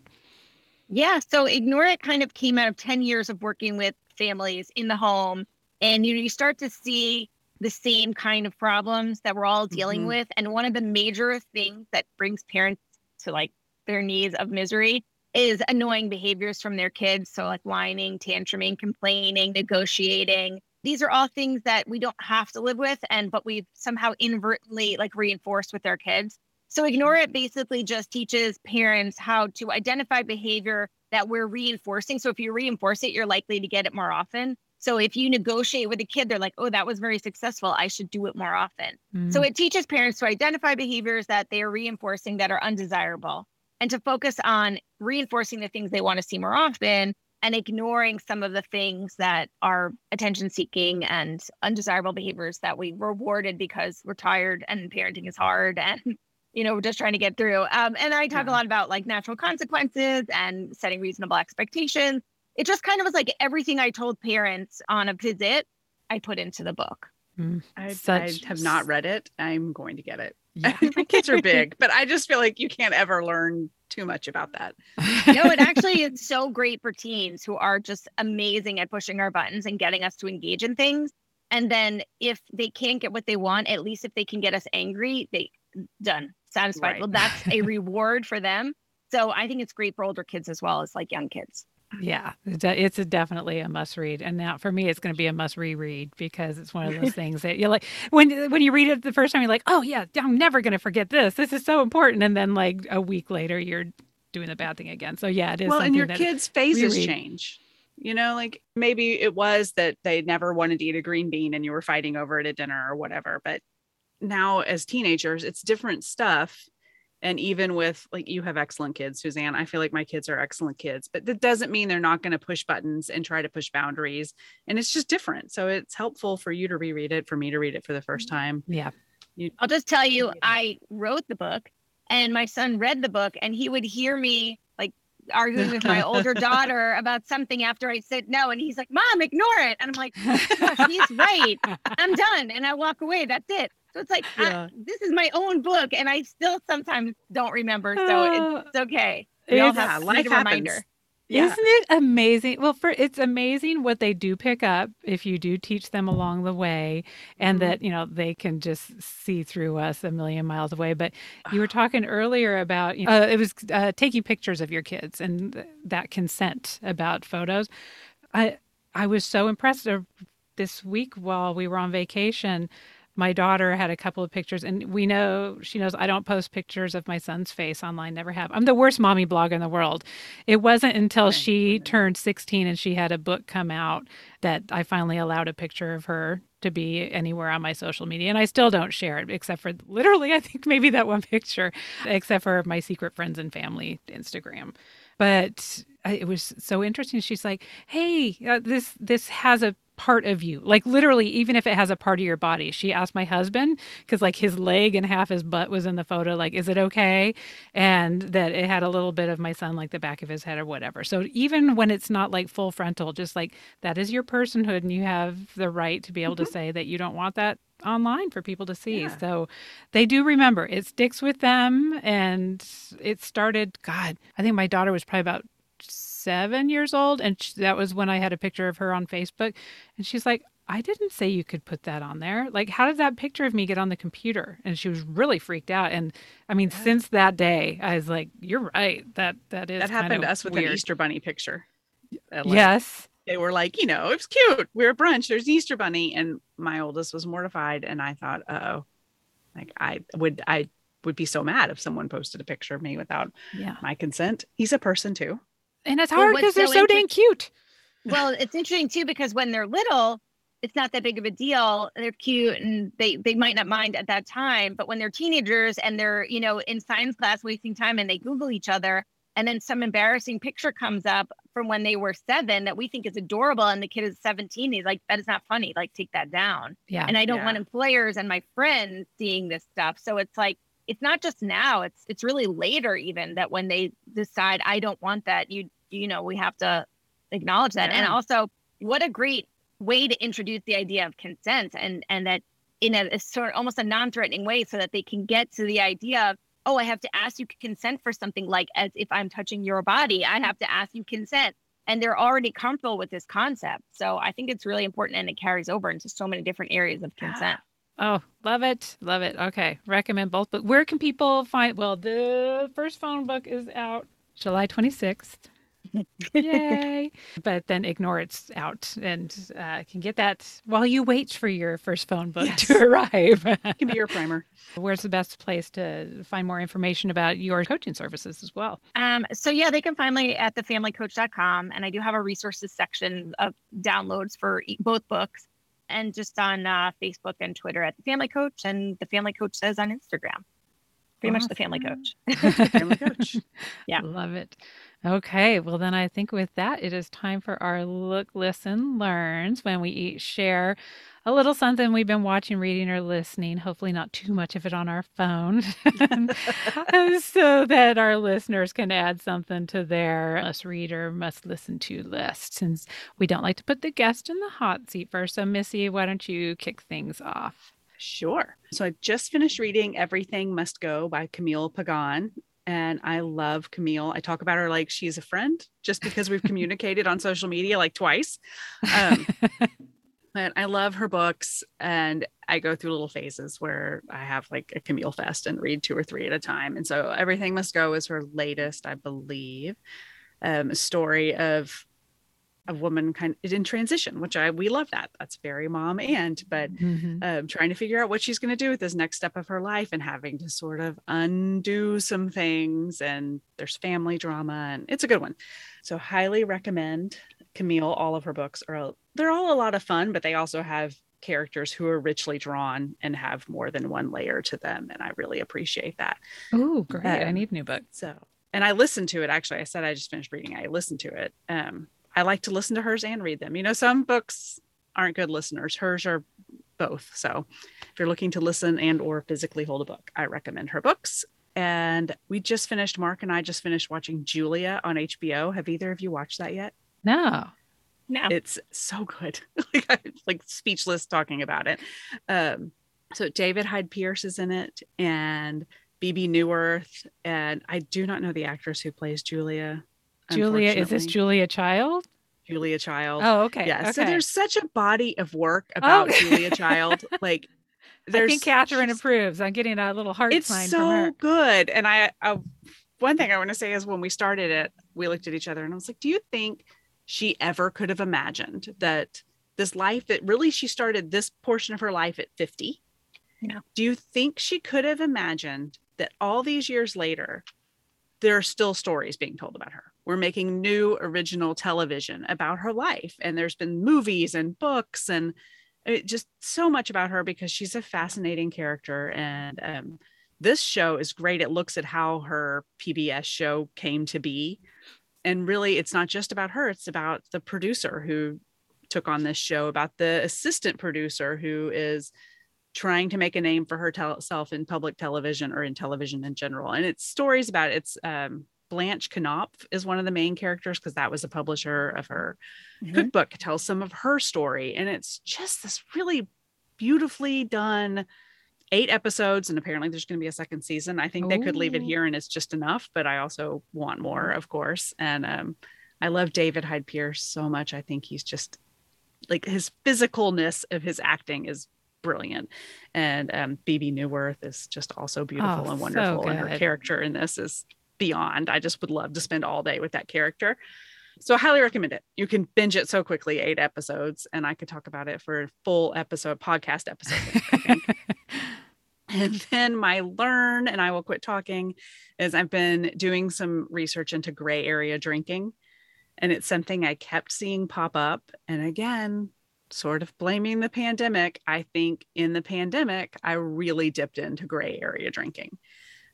Yeah. So Ignore It kind of came out of ten years of working with families in the home. And you know, you start to see the same kind of problems that we're all dealing mm-hmm. with. And one of the major things that brings parents to like their knees of misery is annoying behaviors from their kids. So like whining, tantruming, complaining, negotiating. These are all things that we don't have to live with, and but we've somehow inadvertently like reinforced with our kids. So Ignore It basically just teaches parents how to identify behavior that we're reinforcing. So if you reinforce it, you're likely to get it more often. So if you negotiate with a kid, they're like, oh, that was very successful. I should do it more often. Mm-hmm. So it teaches parents to identify behaviors that they are reinforcing that are undesirable and to focus on reinforcing the things they want to see more often and ignoring some of the things that are attention seeking and undesirable behaviors that we rewarded because we're tired and parenting is hard and, you know, we're just trying to get through. Um, and I talk yeah. a lot about like natural consequences and setting reasonable expectations. It just kind of was like everything I told parents on a visit, I put into the book. Mm, I, I have not read it. I'm going to get it. Yeah. My kids are big, but I just feel like you can't ever learn too much about that. No, it actually is so great for teens who are just amazing at pushing our buttons and getting us to engage in things. And then if they can't get what they want, at least if they can get us angry, they done, satisfied. Right. Well, that's a reward for them. So I think it's great for older kids as well as like young kids. Yeah, it's a definitely a must read. And now for me, it's going to be a must reread, because it's one of those things that you're like, when when you read it the first time, you're like, oh yeah, I'm never going to forget this. This is so important. And then like a week later, you're doing the bad thing again. So yeah, it is. Well, and your kids' faces reread. change. You know, like maybe it was that they never wanted to eat a green bean and you were fighting over it at dinner or whatever. But now as teenagers, it's different stuff. And even with, like, you have excellent kids, Suzanne, I feel like my kids are excellent kids, but that doesn't mean they're not going to push buttons and try to push boundaries. And it's just different. So it's helpful for you to reread it, for me to read it for the first time. Yeah. You- I'll just tell you, I wrote the book and my son read the book, and he would hear me like arguing with my older daughter about something after I said no. And he's like, Mom, ignore it. And I'm like, he's right. I'm done. And I walk away. That's it. So it's like, yeah. I, this is my own book, and I still sometimes don't remember. So uh, it's okay. We all have a reminder. Yeah. Isn't it amazing? Well, for it's amazing what they do pick up if you do teach them along the way, and mm-hmm. that, you know, they can just see through us a million miles away. But you were talking earlier about, you know, uh, it was uh, taking pictures of your kids and that consent about photos. I I was so impressed this week while we were on vacation. My daughter had a couple of pictures, and we know, she knows I don't post pictures of my son's face online, never have. I'm the worst mommy blogger in the world. It wasn't until she turned sixteen and she had a book come out that I finally allowed a picture of her to be anywhere on my social media. And I still don't share it, except for literally, I think maybe that one picture, except for my secret friends and family Instagram. But it was so interesting. She's like, hey, uh, this this has a part of you, like literally, even if it has a part of your body. She asked my husband, because like his leg and half his butt was in the photo, like, is it okay? And that it had a little bit of my son, like the back of his head or whatever. So even when it's not like full frontal, just like that is your personhood, and you have the right to be able mm-hmm. to say that you don't want that online for people to see. Yeah. So they do remember. It sticks with them. And it started, God, I think my daughter was probably about seven years old, and she, that was when I had a picture of her on Facebook, and she's like, I didn't say you could put that on there. Like, how did that picture of me get on the computer? And she was really freaked out. And I mean, yeah. since that day, I was like, you're right. That that is that happened to us with weird. An Easter bunny picture. Like, yes, they were like, you know, it was cute. We were at brunch. There's an Easter bunny, and my oldest was mortified. And I thought, uh oh, like I would I would be so mad if someone posted a picture of me without yeah. my consent. He's a person too. And it's hard because well, they're so, so dang cute. Well, it's interesting too, because when they're little, it's not that big of a deal. They're cute and they, they might not mind at that time. But when they're teenagers and they're, you know, in science class wasting time and they Google each other, and then some embarrassing picture comes up from when they were seven that we think is adorable, and the kid is seventeen. He's like, that is not funny. Like, take that down. Yeah. And I don't yeah. want employers and my friends seeing this stuff. So it's like, it's not just now. It's it's really later even that when they decide, I don't want that, you you know, we have to acknowledge that. Yeah. And also, what a great way to introduce the idea of consent, and, and that in a, a sort of almost a non-threatening way, so that they can get to the idea of, oh, I have to ask you consent for something, like as if I'm touching your body, I have to ask you consent. And they're already comfortable with this concept. So I think it's really important, and it carries over into so many different areas of consent. Yeah. Oh, love it. Love it. Okay. Recommend both. But where can people find, well, the first phone book is out July twenty-sixth. Yay. But then Ignore It's out, and uh, can get that while you wait for your first phone book yes. to arrive. It can be your primer. Where's the best place to find more information about your coaching services as well? Um, so yeah, they can find me at the family coach dot com. And I do have a resources section of downloads for e- both books, and just on uh, Facebook and Twitter at The Family Coach, and The Family Coach Says on Instagram. Pretty awesome. Much The Family Coach. The Family Coach. Yeah. Love it. Okay. Well, then I think with that, it is time for our Look, Listen, Learns, when we each share a little something we've been watching, reading, or listening, hopefully not too much of it on our phone, so that our listeners can add something to their must read or must listen to list, since we don't like to put the guest in the hot seat first. So Missy, why don't you kick things off? Sure. So I just finished reading Everything Must Go by Camille Pagán. And I love Camille. I talk about her like she's a friend, just because we've communicated on social media like twice. Um, but I love her books. And I go through little phases where I have like a Camille fest and read two or three at a time. And so Everything Must Go is her latest, I believe. um, a story of a woman kind of in transition, which I, we love that. That's very mom and, but mm-hmm. um, trying to figure out what she's going to do with this next step of her life and having to sort of undo some things, and there's family drama, and it's a good one. So highly recommend Camille. All of her books are, they're all a lot of fun, but they also have characters who are richly drawn and have more than one layer to them. And I really appreciate that. Oh, great. Um, I need new books. So, and I listened to it. Actually, I said, I just finished reading. I listened to it. Um, I like to listen to hers and read them. You know, some books aren't good listeners. Hers are both. So if you're looking to listen and or physically hold a book, I recommend her books. And we just finished, Mark and I just finished watching Julia on H B O. Have either of you watched that yet? No. No. It's so good. like, I'm like speechless talking about it. Um, so David Hyde Pierce is in it, and B B. Neuwirth. And I do not know the actress who plays Julia. Julia, is this Julia Child? Julia Child. Oh, okay. Yeah. Okay. So there's such a body of work about oh. Julia Child. Like, there's, I think Catherine approves. I'm getting a little heart it's sign so from her. Good. And I, I, one thing I want to say is when we started it, we looked at each other and I was like, do you think she ever could have imagined that this life that really she started this portion of her life at fifty? Yeah. Do you think she could have imagined that all these years later, there are still stories being told about her? We're making new original television about her life. And there's been movies and books and it, just so much about her because she's a fascinating character. And um, this show is great. It looks at how her P B S show came to be. And really, it's not just about her. It's about the producer who took on this show, about the assistant producer who is trying to make a name for herself in public television or in television in general. And it's stories about it. It's um, Blanche Knopf is one of the main characters because that was the publisher of her mm-hmm. cookbook, tells some of her story. And it's just this really beautifully done eight episodes. And apparently there's going to be a second season. I think Ooh. They could leave it here and it's just enough, but I also want more, of course. And um, I love David Hyde Pierce so much. I think he's just like his physicalness of his acting is brilliant. And um, B B. Neuwirth is just also beautiful oh, and wonderful. So and her character in this is beyond. I just would love to spend all day with that character. So I highly recommend it. You can binge it so quickly, eight episodes. And I could talk about it for a full episode, podcast episode. I think. And then my learn, and I will quit talking, is I've been doing some research into gray area drinking. And it's something I kept seeing pop up. And again, sort of blaming the pandemic. I think in the pandemic, I really dipped into gray area drinking.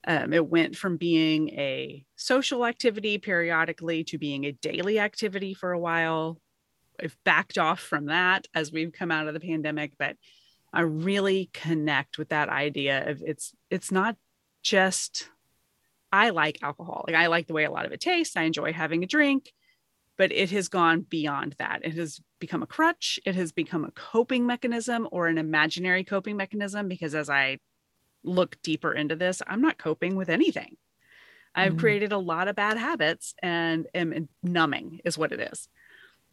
Um, it went from being a social activity periodically to being a daily activity for a while. I've backed off from that as we've come out of the pandemic, but I really connect with that idea of it's, it's not just, I like alcohol. Like I like the way a lot of it tastes. I enjoy having a drink. But it has gone beyond that. It has become a crutch. It has become a coping mechanism or an imaginary coping mechanism. Because as I look deeper into this, I'm not coping with anything. I've mm. created a lot of bad habits and am numbing is what it is.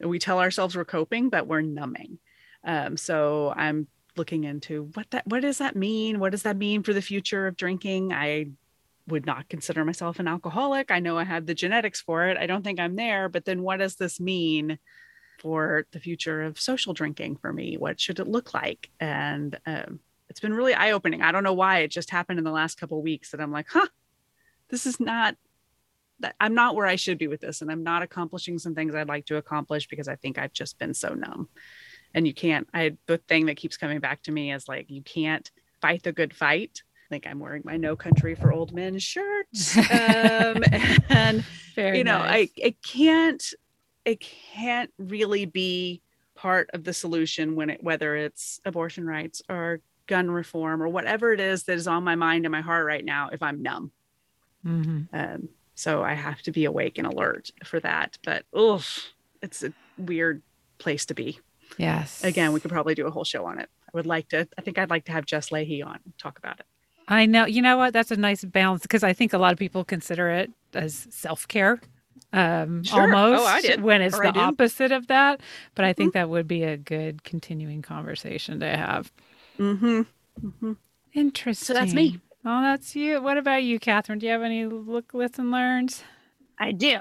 We tell ourselves we're coping, but we're numbing. Um, so I'm looking into what that, what does that mean? What does that mean for the future of drinking? I would not consider myself an alcoholic. I know I have the genetics for it. I don't think I'm there, but then what does this mean for the future of social drinking for me? What should it look like? And um, it's been really eye-opening. I don't know why it just happened in the last couple of weeks that I'm like, huh, this is not, I'm not where I should be with this. And I'm not accomplishing some things I'd like to accomplish because I think I've just been so numb. And you can't, I, the thing that keeps coming back to me is like, you can't fight the good fight. I think I'm wearing my No Country for Old Men shirt. Um, and, Very you know, nice. I, I can't, it can't really be part of the solution when it, whether it's abortion rights or gun reform or whatever it is that is on my mind and my heart right now, if I'm numb. Mm-hmm. Um, so I have to be awake and alert for that, but oof, it's a weird place to be. Yes. Again, we could probably do a whole show on it. I would like to, I think I'd like to have Jess Leahy on and talk about it. I know. You know what? That's a nice balance because I think a lot of people consider it as self-care um, sure. almost oh, I did. when it's or the opposite of that. But I think mm-hmm. that would be a good continuing conversation to have. Mm-hmm. Mm-hmm. Interesting. So that's me. Oh, that's you. What about you, Catherine? Do you have any look, listen, learns? I do.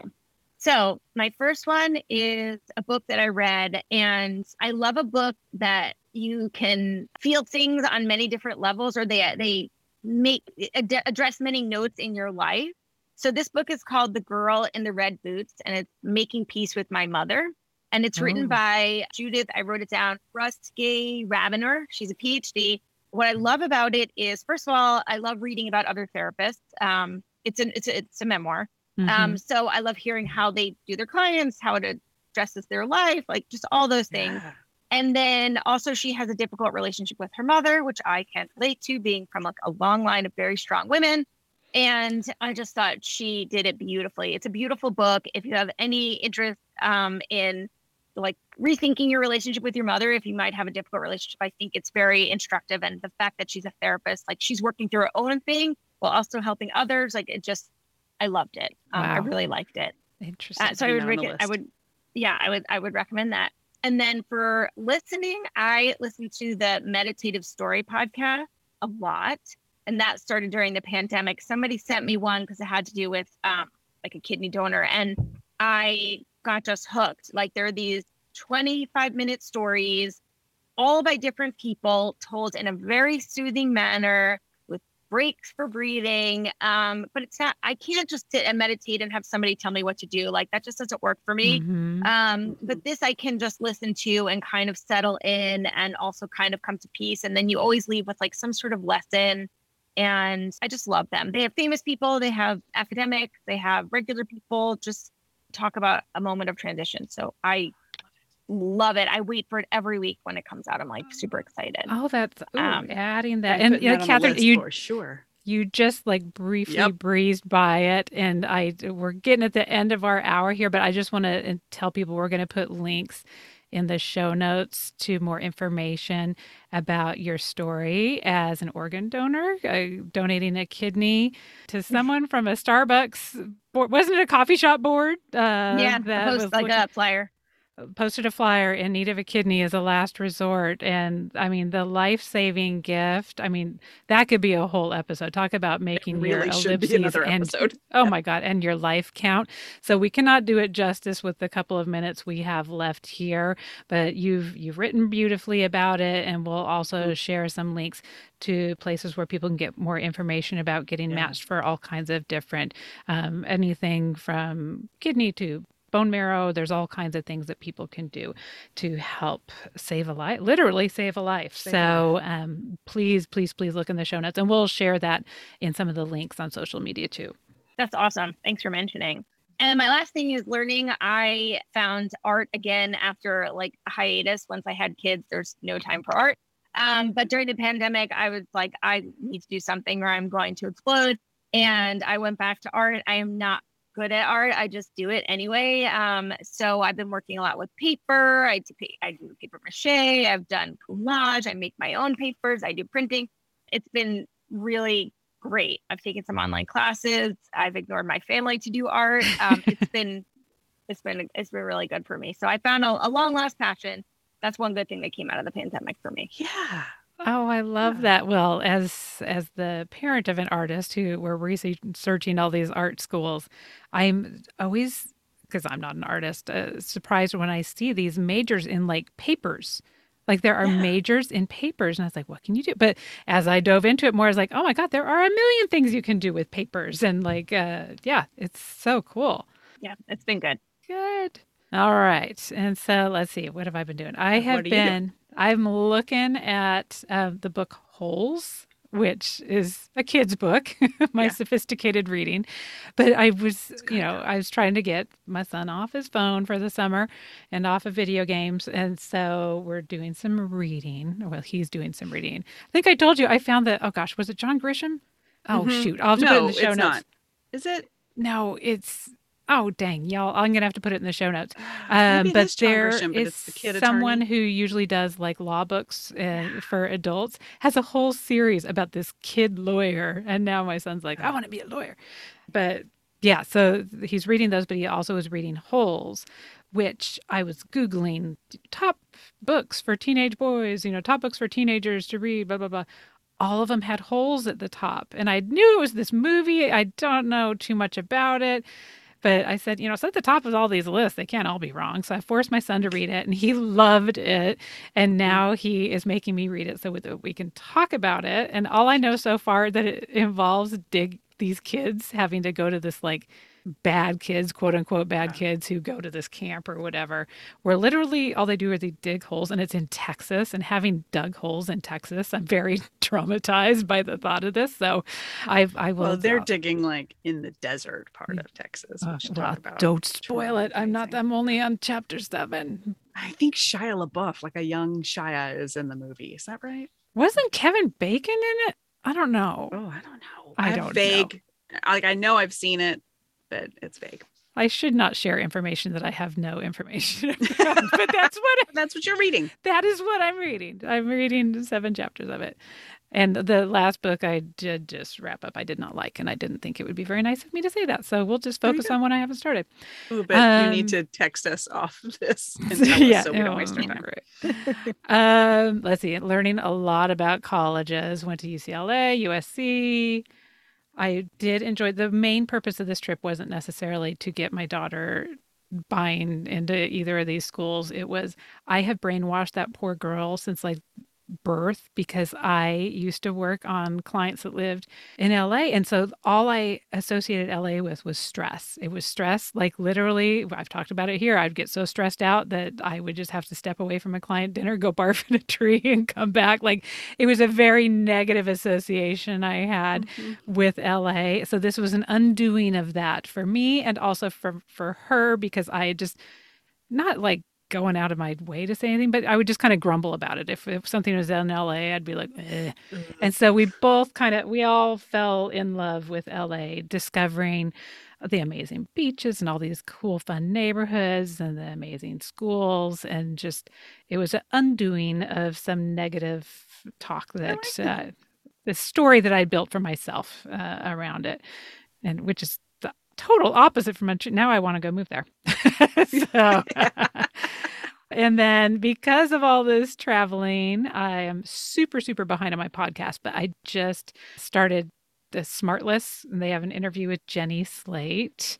So my first one is a book that I read, and I love a book that you can feel things on many different levels, or they they make ad- address many notes in your life. So this book is called The Girl in the Red Boots, and it's Making Peace with My Mother. And it's oh. written by Judith, I wrote it down, Rusty Rabiner. She's a P H D. What I love about it is, first of all, I love reading about other therapists. Um, it's, an, it's, a, it's a memoir. Mm-hmm. Um, so I love hearing how they do their clients, how it addresses their life, like just all those things. Yeah. And then also she has a difficult relationship with her mother, which I can relate to, being from like a long line of very strong women. And I just thought she did it beautifully. It's a beautiful book. If you have any interest um, in like rethinking your relationship with your mother, if you might have a difficult relationship, I think it's very instructive. And the fact that she's a therapist, like she's working through her own thing while also helping others. Like it just, I loved it. Um, wow. I really liked it. Interesting. Uh, so I would, rec- I would, yeah, I would, I would recommend that. And then for listening, I listened to the Meditative Story podcast a lot. And that started during the pandemic. Somebody sent me one because it had to do with um, like a kidney donor. And I got just hooked. Like there are these twenty-five minute stories, all by different people, told in a very soothing manner with breaks for breathing. Um, but it's not, I can't just sit and meditate and have somebody tell me what to do. Like that just doesn't work for me. Mm-hmm. Um, but this I can just listen to and kind of settle in and also kind of come to peace. And then you always leave with like some sort of lesson. And I just love them. They have famous people, they have academics, they have regular people, just talk about a moment of transition. So I love it. I wait for it every week when it comes out. I'm like super excited. Oh, that's ooh, um, adding that. And yeah, Catherine, you for sure. You just like briefly yep. breezed by it. And I we're getting at the end of our hour here, but I just want to tell people we're going to put links in the show notes to more information about your story as an organ donor, uh, donating a kidney to someone from a Starbucks board. Wasn't it a coffee shop board? Uh, yeah, that post, was like looking, a flyer. Posted a flyer in need of a kidney as a last resort. And I mean, the life-saving gift, I mean, that could be a whole episode. Talk about making really your ellipses and, oh yeah. my God, and your life count. So we cannot do it justice with the couple of minutes we have left here, but you've, you've written beautifully about it. And we'll also mm-hmm. share some links to places where people can get more information about getting yeah. matched for all kinds of different, um, anything from kidney to bone marrow. There's all kinds of things that people can do to help save a life, literally save a life. Save so a life. Um, please, please, please look in the show notes, and we'll share that in some of the links on social media too. That's awesome. Thanks for mentioning. And my last thing is learning. I found art again after like a hiatus. Once I had kids, there's no time for art. Um, but during the pandemic, I was like, I need to do something or I'm going to explode. And I went back to art. I am not good at art. I just do it anyway. Um, so I've been working a lot with paper. I do, I do paper mache. I've done collage. I make my own papers. I do printing. It's been really great. I've taken some online classes. I've ignored my family to do art. Um, it's been, it's been, it's been really good for me. So I found a, a long lost passion. That's one good thing that came out of the pandemic for me. Yeah. Oh, I love that. Well, as as the parent of an artist who we're researching all these art schools, I'm always, because I'm not an artist, uh, surprised when I see these majors in like papers. Like there are yeah. majors in papers. And I was like, what can you do? But as I dove into it more, I was like, oh my God, there are a million things you can do with papers. And like, uh, yeah, it's so cool. Yeah, it's been good. Good. All right. And so let's see. What have I been doing? I have been... I'm looking at uh, the book Holes, which is a kid's book, my yeah. sophisticated reading. But I was, you know, I was trying to get my son off his phone for the summer and off of video games. And so we're doing some reading. Well, he's doing some reading. I think I told you I found that, oh gosh, was it John Grisham? Oh, mm-hmm. shoot. I'll have to no, put it in the show it's notes. Not. Is it? No, it's... Oh, dang, y'all. I'm going to have to put it in the show notes. Um, Maybe but there Grisham, but is the kid someone who usually does like law books uh, for adults, has a whole series about this kid lawyer. And now my son's like, I want to be a lawyer. But yeah, so he's reading those, but he also is reading Holes, which I was Googling top books for teenage boys, you know, top books for teenagers to read, blah, blah, blah. All of them had holes at the top. And I knew it was this movie. I don't know too much about it. But I said, you know, it's at the top of all these lists. They can't all be wrong. So I forced my son to read it, and he loved it. And now he is making me read it so we can talk about it. And all I know so far that it involves dig these kids having to go to this, like, bad kids, quote unquote, bad kids who go to this camp or whatever, where literally all they do is they dig holes, and it's in Texas. And having dug holes in Texas, I'm very traumatized by the thought of this. So I've, I will. Well, they're out. digging like in the desert part of Texas. Uh, well, talk about. Don't spoil it. I'm not, I'm only on chapter seven. I think Shia LaBeouf, like a young Shia, is in the movie. Is that right? Wasn't Kevin Bacon in it? I don't know. Oh, I don't know. I, I don't vague, know. Like, I know I've seen it, but it's vague. I should not share information that I have no information about, but that's what that's what you're reading. That is what I'm reading. I'm reading seven chapters of it. And the last book I did just wrap up, I did not like, and I didn't think it would be very nice of me to say that. So we'll just focus on what I haven't started. Ooh, but um, you need to text us off this and tell yeah, us so we don't waste our time. Right. um, let's see. Learning a lot about colleges. Went to U C L A, U S C. I did enjoy, the main purpose of this trip wasn't necessarily to get my daughter buying into either of these schools. It was, I have brainwashed that poor girl since like birth, because I used to work on clients that lived in L A. And so all I associated L A with was stress. It was stress. Like, literally, I've talked about it here. I'd get so stressed out that I would just have to step away from a client dinner, go barf in a tree, and come back. Like, it was a very negative association I had mm-hmm. with L A. So this was an undoing of that for me, and also for, for her, because I just, not like going out of my way to say anything, but I would just kind of grumble about it. If, if something was in L A, I'd be like, eh. And so we both kind of, we all fell in love with L A, discovering the amazing beaches and all these cool, fun neighborhoods and the amazing schools. And just, it was an undoing of some negative talk that, like that. Uh, the story that I built for myself uh, around it, and which is the total opposite from, a tr- now I want to go move there. so, And then because of all this traveling, I am super, super behind on my podcast, but I just started the Smartless, and they have an interview with Jenny Slate,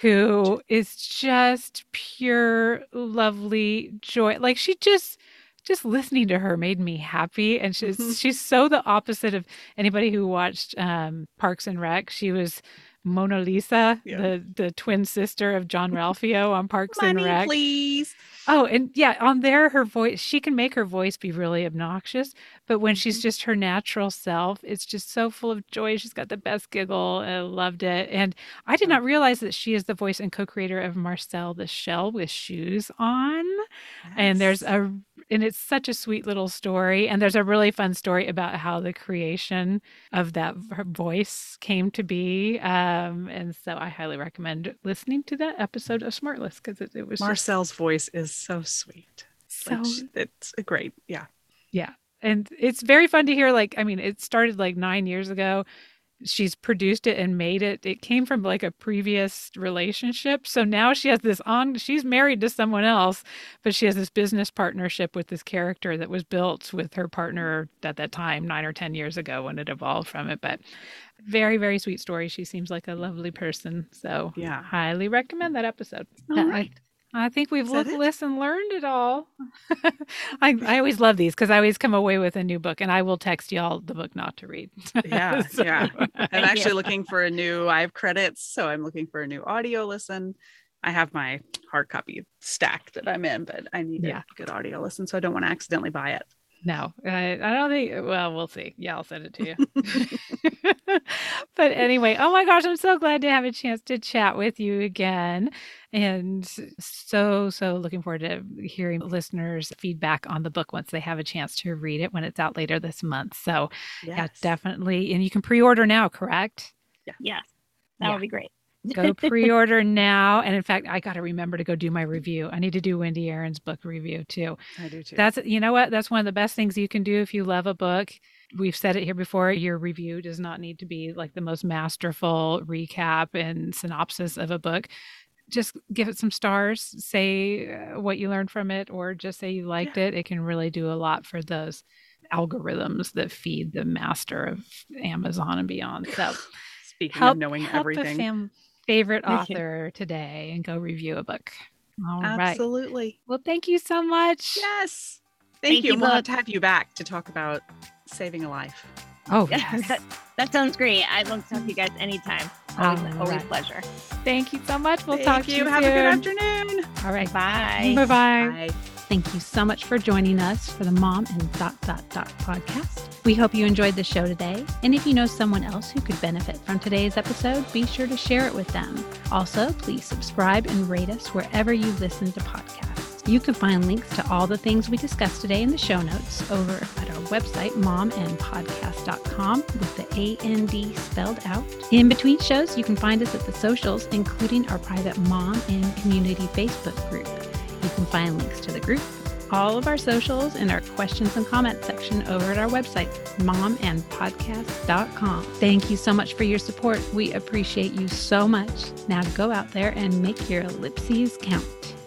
who is just pure, lovely joy. Like, she just... Just listening to her made me happy. And she's mm-hmm. she's so the opposite of anybody who watched um, Parks and Rec. She was Mona Lisa, yeah. the, the twin sister of John Ralphio on Parks Money, and Rec. Please. Oh, and yeah, on there, her voice, she can make her voice be really obnoxious. But when she's just her natural self, it's just so full of joy. She's got the best giggle. I loved it. And I did not realize that she is the voice and co-creator of Marcel the Shell with Shoes On. Yes. And there's a And it's such a sweet little story. And there's a really fun story about how the creation of that voice came to be. Um, and so I highly recommend listening to that episode of Smartless, because it, it was Marcel's just... voice is so sweet. So it's great. Yeah. Yeah. And it's very fun to hear. Like, I mean, it started like nine years ago. She's produced it and made it. It came from like a previous relationship. So now she has this on, she's married to someone else, but she has this business partnership with this character that was built with her partner at that time, nine or ten years ago, when it evolved from it. But very, very sweet story. She seems like a lovely person. So yeah, highly recommend that episode. All right. I think we've looked, listened, learned it all. I, I always love these because I always come away with a new book, and I will text y'all the book not to read. yeah, so, yeah. I'm actually yeah. looking for a new, I have credits, so I'm looking for a new audio listen. I have my hard copy stack that I'm in, but I need yeah. a good audio listen, so I don't want to accidentally buy it. No, I, I don't think, well, we'll see. Yeah, I'll send it to you. But anyway, oh my gosh, I'm so glad to have a chance to chat with you again. And so, so looking forward to hearing listeners' feedback on the book once they have a chance to read it when it's out later this month. So yes. yeah, definitely. And you can pre-order now, correct? Yeah. Yes, that yeah. would be great. Go pre-order now. And in fact, I got to remember to go do my review. I need to do Wendy Aaron's book review too. I do too. That's, you know what? That's one of the best things you can do if you love a book. We've said it here before. Your review does not need to be like the most masterful recap and synopsis of a book. Just give it some stars. Say what you learned from it, or just say you liked yeah. it. It can really do a lot for those algorithms that feed the master of Amazon and beyond. So speaking help, of knowing help everything. favorite author today and go review a book. All right. Absolutely. Well, thank you so much. Yes. Thank, thank you. you. We'll have to have you back to talk about saving a life. Oh, yes. that, that sounds great. I'd love to talk to you guys anytime. Always, right. always a pleasure. Thank you so much. We'll thank talk you. to you Have soon. a good afternoon. All right. Bye. Bye-bye. Bye. Thank you so much for joining us for the Mom and Dot Dot Dot podcast. We hope you enjoyed the show today. And if you know someone else who could benefit from today's episode, be sure to share it with them. Also, please subscribe and rate us wherever you listen to podcasts. You can find links to all the things we discussed today in the show notes over at our website, mom and podcast dot com, with the A N D spelled out. In between shows, you can find us at the socials, including our private Mom and Community Facebook group. You can find links to the group, all of our socials, and our questions and comments section over at our website, mom and podcast dot com. Thank you so much for your support. We appreciate you so much. Now go out there and make your ellipses count.